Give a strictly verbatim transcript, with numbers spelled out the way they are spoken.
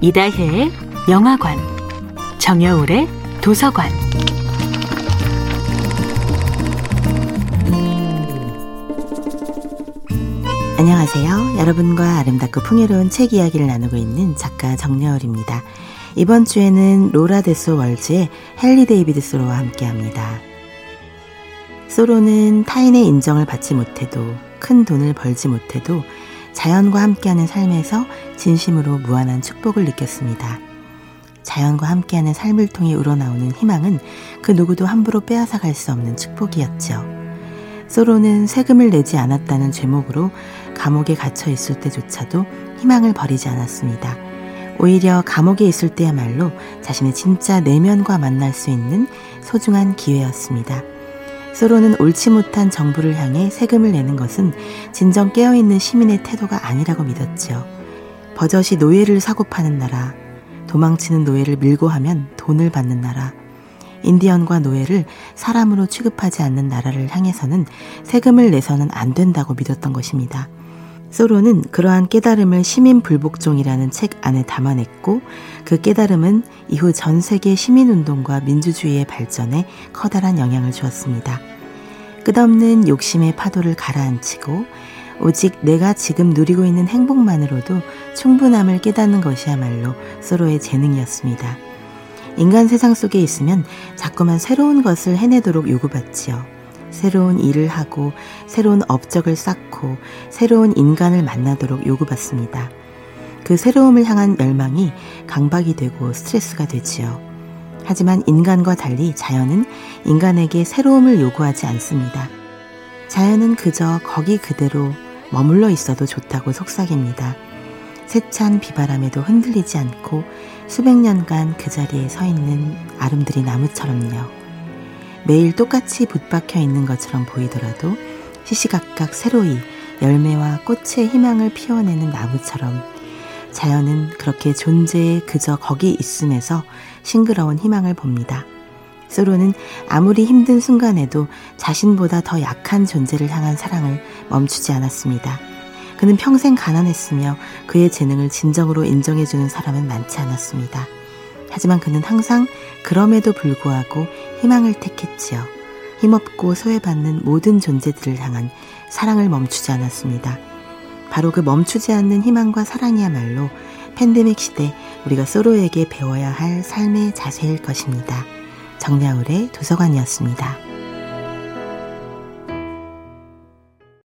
이다혜의 영화관, 정여울의 도서관. 안녕하세요. 여러분과 아름답고 풍요로운 책 이야기를 나누고 있는 작가 정여울입니다. 이번 주에는 로라 데소 월즈의 헨리 데이비드 소로와 함께합니다. 소로는 타인의 인정을 받지 못해도, 큰 돈을 벌지 못해도 자연과 함께하는 삶에서 진심으로 무한한 축복을 느꼈습니다. 자연과 함께하는 삶을 통해 우러나오는 희망은 그 누구도 함부로 빼앗아갈 수 없는 축복이었죠. 소로는 세금을 내지 않았다는 죄목으로 감옥에 갇혀 있을 때조차도 희망을 버리지 않았습니다. 오히려 감옥에 있을 때야말로 자신의 진짜 내면과 만날 수 있는 소중한 기회였습니다. 소로는 옳지 못한 정부를 향해 세금을 내는 것은 진정 깨어있는 시민의 태도가 아니라고 믿었지요. 버젓이 노예를 사고파는 나라, 도망치는 노예를 밀고 하면 돈을 받는 나라, 인디언과 노예를 사람으로 취급하지 않는 나라를 향해서는 세금을 내서는 안 된다고 믿었던 것입니다. 소로는 그러한 깨달음을 시민불복종이라는 책 안에 담아냈고, 그 깨달음은 이후 전 세계 시민운동과 민주주의의 발전에 커다란 영향을 주었습니다. 끝없는 욕심의 파도를 가라앉히고 오직 내가 지금 누리고 있는 행복만으로도 충분함을 깨닫는 것이야말로 소로의 재능이었습니다. 인간 세상 속에 있으면 자꾸만 새로운 것을 해내도록 요구받지요. 새로운 일을 하고 새로운 업적을 쌓고 새로운 인간을 만나도록 요구받습니다. 그 새로움을 향한 열망이 강박이 되고 스트레스가 되지요. 하지만 인간과 달리 자연은 인간에게 새로움을 요구하지 않습니다. 자연은 그저 거기 그대로 머물러 있어도 좋다고 속삭입니다. 세찬 비바람에도 흔들리지 않고 수백 년간 그 자리에 서 있는 아름드리 나무처럼요. 매일 똑같이 붙박혀 있는 것처럼 보이더라도 시시각각 새로이 열매와 꽃의 희망을 피워내는 나무처럼 자연은 그렇게 존재의 그저 거기 있음에서 싱그러운 희망을 봅니다. 소로는 아무리 힘든 순간에도 자신보다 더 약한 존재를 향한 사랑을 멈추지 않았습니다. 그는 평생 가난했으며 그의 재능을 진정으로 인정해주는 사람은 많지 않았습니다. 하지만 그는 항상 그럼에도 불구하고 희망을 택했지요. 힘없고 소외받는 모든 존재들을 향한 사랑을 멈추지 않았습니다. 바로 그 멈추지 않는 희망과 사랑이야말로 팬데믹 시대 우리가 소로에게 배워야 할 삶의 자세일 것입니다. 정여울의 도서관이었습니다.